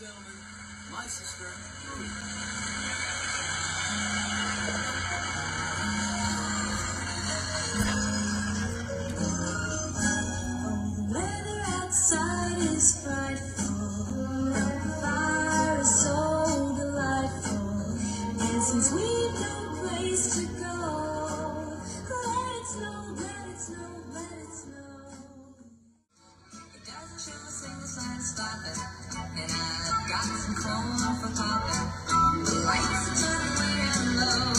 gentlemen, my sister, Ruth. The weather outside is frightful, but the fire is so delightful, and since we've no place to go, let it snow, let it snow, let it snow. And I've got some chrome for popping. The lights are turning way down low.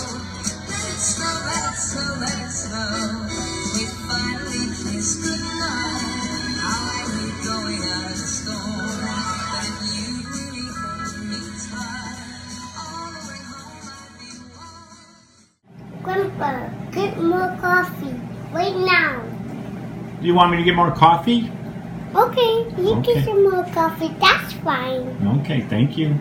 Let it snow, let it snow, let it snow. We finally kissed goodnight. How I hate going out of the storm. But you really hold me tight. All the way home I'll be warm. Grandpa, get more coffee right now. Do you want me to get more coffee? Okay, you get some more coffee, that's fine. Okay, thank you.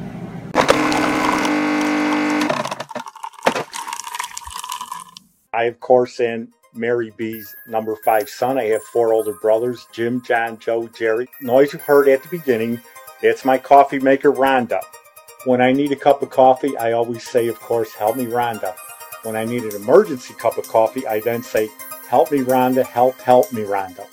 I, of course, am Mary B's number 5 son. I have 4 older brothers, Jim, John, Joe, Jerry. Noise you heard at the beginning, that's my coffee maker, Rhonda. When I need a cup of coffee, I always say, of course, help me, Rhonda. When I need an emergency cup of coffee, I then say, help me, Rhonda, help me, Rhonda.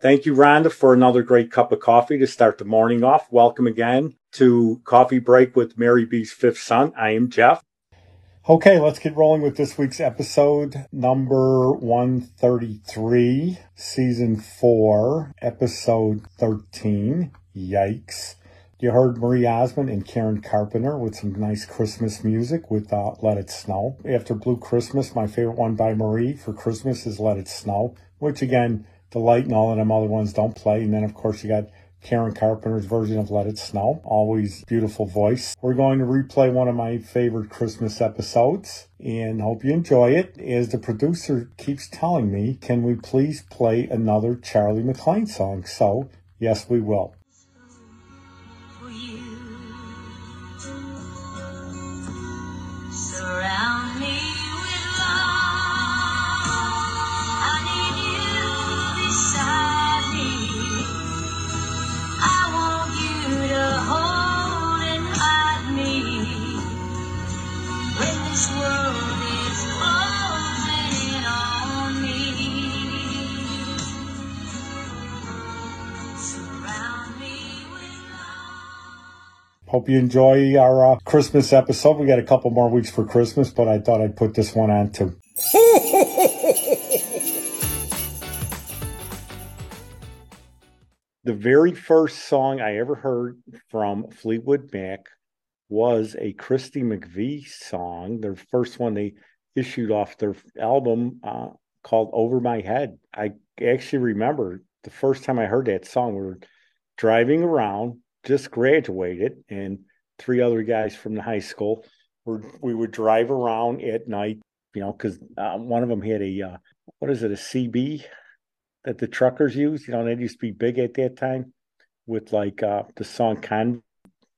Thank you, Rhonda, for another great cup of coffee to start the morning off. Welcome again to Coffee Break with Mary B's 5th son. I am Jeff. Okay, let's get rolling with this week's episode, number 133, season 4, episode 13, Yikes. You heard Marie Osmond and Karen Carpenter with some nice Christmas music with Let It Snow. After Blue Christmas, my favorite one by Marie for Christmas is Let It Snow, which again, The Light and all of them other ones don't play. And then, of course, you got Karen Carpenter's version of Let It Snow. Always beautiful voice. We're going to replay one of my favorite Christmas episodes and hope you enjoy it. As the producer keeps telling me, can we please play another Charly McClain song? So, yes, we will. For you. Surround me. Hope you enjoy our Christmas episode. We got a couple more weeks for Christmas, but I thought I'd put this one on too. The very first song I ever heard from Fleetwood Mac was a Christine McVie song, their first one they issued off their album called Over My Head. I actually remember the first time I heard that song, we were driving around, just graduated, and 3 other guys from the high school. We would drive around at night, you know, because one of them had a CB that the truckers used. You know, that used to be big at that time with like the song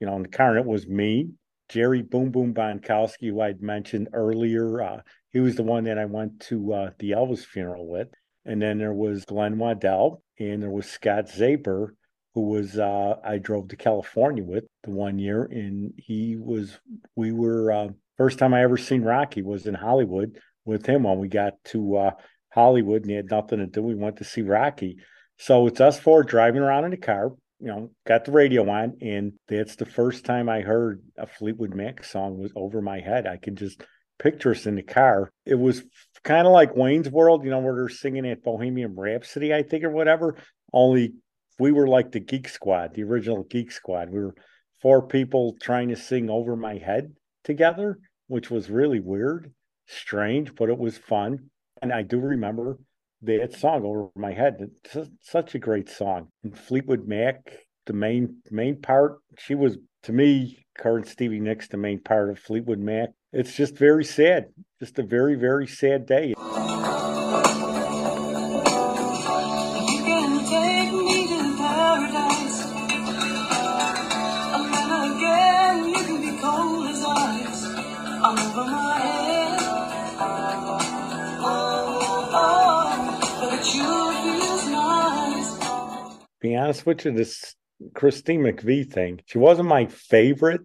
you know, in the car, and it was me, Jerry Boom Boom Bonkowski, who I'd mentioned earlier. He was the one that I went to the Elvis funeral with. And then there was Glenn Waddell, and there was Scott Zaper, who was I drove to California with the one year, and we were first time I ever seen Rocky was in Hollywood with him. When we got to Hollywood and he had nothing to do, we went to see Rocky. So it's us 4 driving around in the car, you know, got the radio on, and that's the first time I heard a Fleetwood Mac song was Over My Head. I could just picture us in the car. It was kind of like Wayne's World, you know, where they're singing at Bohemian Rhapsody, I think, or whatever, only we were like the Geek Squad, the original Geek Squad. We were 4 people trying to sing Over My Head together, which was really weird, strange, but it was fun. And I do remember that song, Over My Head. It's such a great song. And Fleetwood Mac, the main part, she was, to me, current Stevie Nicks, the main part of Fleetwood Mac. It's just very sad. Just a very, very sad day. Be honest with you, this Christine McVie thing, she wasn't my favorite,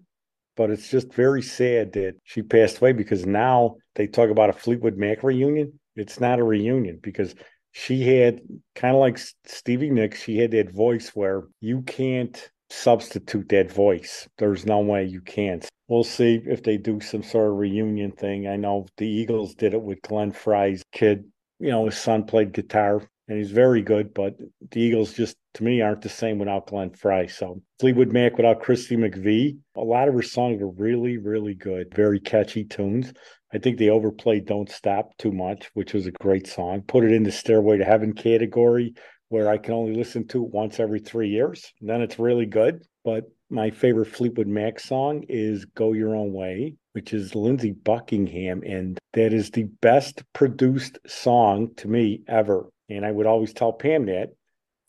but it's just very sad that she passed away, because now they talk about a Fleetwood Mac reunion. It's not a reunion, because she had, kind of like Stevie Nicks, she had that voice where you can't substitute that voice. There's no way you can't. We'll see if they do some sort of reunion thing. I know the Eagles did it with Glenn Frey's kid. You know, his son played guitar, and he's very good, but the Eagles just, to me, aren't the same without Glenn Frey. So Fleetwood Mac without Christine McVie, a lot of her songs are really, really good, very catchy tunes. I think they overplayed Don't Stop too much, which was a great song. Put it in the Stairway to Heaven category, where I can only listen to it once every 3 years. And then it's really good. But my favorite Fleetwood Mac song is Go Your Own Way, which is Lindsey Buckingham. And that is the best produced song to me ever. And I would always tell Pam that.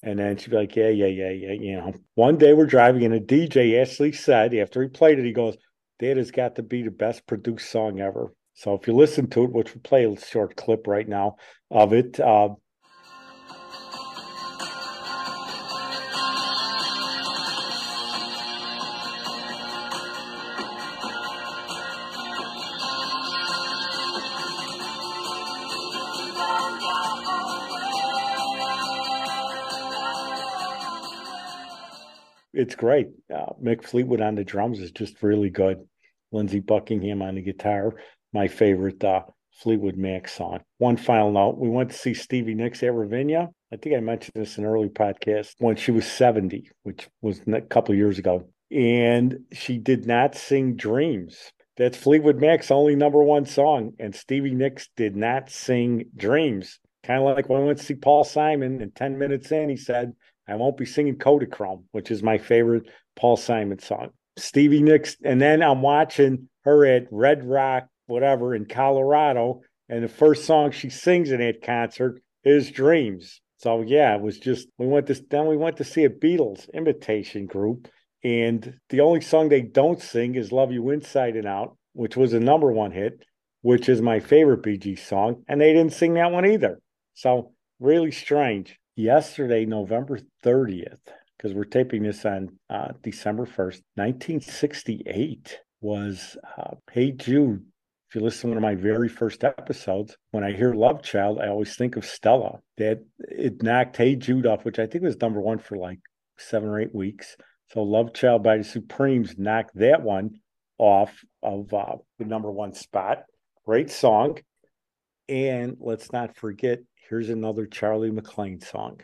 And then she'd be like, yeah. You know, one day we're driving and a DJ actually said, after he played it, he goes, that has got to be the best produced song ever. So if you listen to it, which we'll play a short clip right now of it. It's great. Mick Fleetwood on the drums is just really good. Lindsey Buckingham on the guitar. My favorite Fleetwood Mac song. One final note. We went to see Stevie Nicks at Ravinia. I think I mentioned this in an early podcast, when she was 70, which was a couple of years ago. And she did not sing Dreams. That's Fleetwood Mac's only #1 song. And Stevie Nicks did not sing Dreams. Kind of like when I went to see Paul Simon, and 10 minutes in, he said, I won't be singing Kodachrome, which is my favorite Paul Simon song. Stevie Nicks. And then I'm watching her at Red Rock, whatever, in Colorado, and the first song she sings in that concert is Dreams. So yeah, it was just, we went to see a Beatles imitation group, and the only song they don't sing is Love You Inside and Out, which was a #1 hit, which is my favorite Bee Gees song, and they didn't sing that one either. So really strange. Yesterday, November 30th, because we're taping this on December 1st, 1968, was Hey Jude. If you listen to one of my very first episodes, when I hear Love Child, I always think of Stella. That it knocked Hey Jude off, which I think was #1 for like 7 or 8 weeks. So Love Child by the Supremes knocked that one off of the #1 spot. Great song. And let's not forget, here's another Charly McClain song.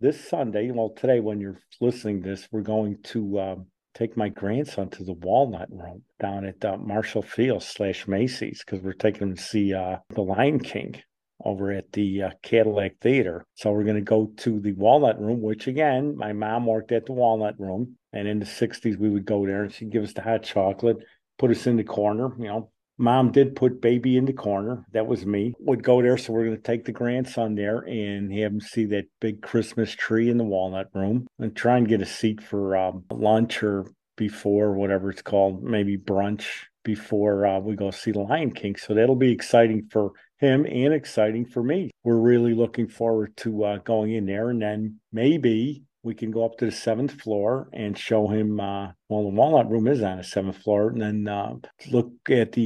This Sunday, well, today when you're listening to this, we're going to take my grandson to the Walnut Room down at Marshall Field / Macy's, because we're taking him to see the Lion King over at the Cadillac Theater. So we're going to go to the Walnut Room, which again, my mom worked at the Walnut Room. And in the 60s, we would go there and she'd give us the hot chocolate, put us in the corner. You know, mom did put baby in the corner. That was me. Would go there. So we're going to take the grandson there and have him see that big Christmas tree in the Walnut Room and try and get a seat for lunch or before, whatever it's called, maybe brunch before we go see the Lion King. So that'll be exciting for him and exciting for me. We're really looking forward to going in there, and then maybe we can go up to the 7th floor and show him, well, the Walnut Room is on the 7th floor, and then look at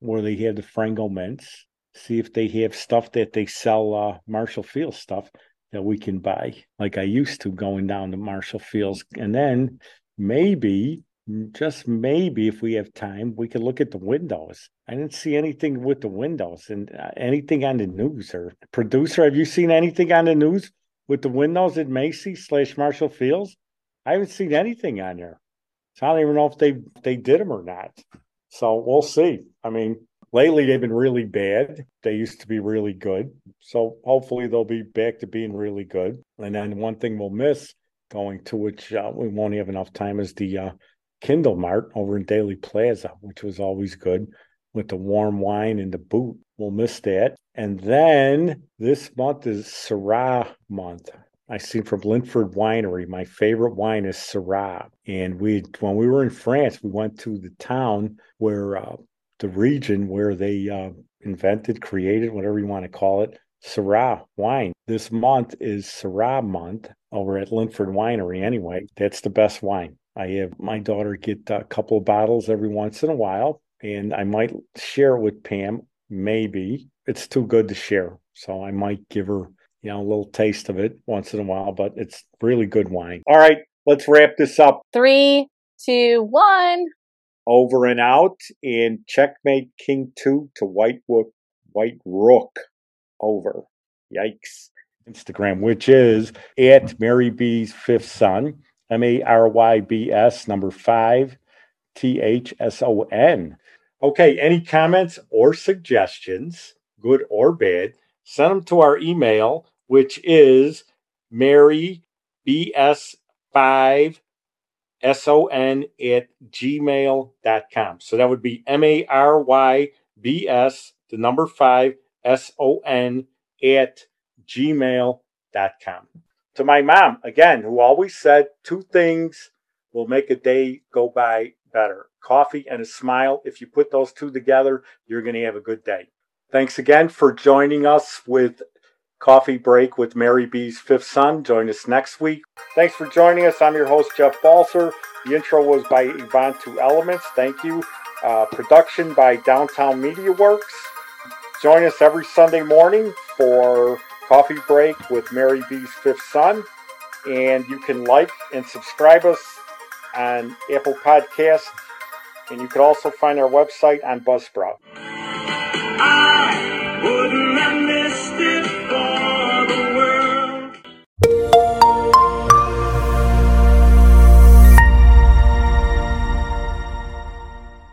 where they have the Frango Mints, see if they have stuff that they sell, Marshall Field stuff that we can buy, like I used to going down to Marshall Fields. And then maybe, just maybe, if we have time, we can look at the windows. I didn't see anything with the windows and anything on the news. Or producer, have you seen anything on the news with the windows at Macy's / Marshall Fields? I haven't seen anything on there. So I don't even know if they did them or not. So we'll see. I mean, lately they've been really bad. They used to be really good. So hopefully they'll be back to being really good. And then one thing we'll miss going to, which we won't have enough time, is the Kindle Mart over in Daly Plaza, which was always good with the warm wine and the boot. We'll miss that. And then this month is Syrah month. I seen from Lindford Winery. My favorite wine is Syrah. And when we were in France, we went to the town where the region where they invented, created, whatever you want to call it, Syrah wine. This month is Syrah month over at Lindford Winery anyway. That's the best wine. I have my daughter get a couple of bottles every once in a while, and I might share it with Pam. Maybe. It's too good to share. So I might give her, you know, a little taste of it once in a while, but it's really good wine. All right, let's wrap this up. 3, 2, 1. Over and out, and checkmate king 2 to white rook over. Yikes. Instagram, which is at Mary B's 5th son. MARYBS 5 THSON. Okay, any comments or suggestions, good or bad, send them to our email, which is marybs5son@gmail.com. So that would be MARYBS 5 SON at gmail.com. To my mom, again, who always said 2 things will make a day go by better. Coffee and a smile. If you put those 2 together, you're going to have a good day. Thanks again for joining us with Coffee Break with Mary B's 5th son. Join us next week. Thanks for joining us. I'm your host, Jeff Balser. The intro was by Yvonne 2 Elements. Thank you. Production by Downtown Media Works. Join us every Sunday morning for Coffee Break with Mary B's 5th son. And you can like and subscribe us on Apple Podcasts. And you can also find our website on Buzzsprout.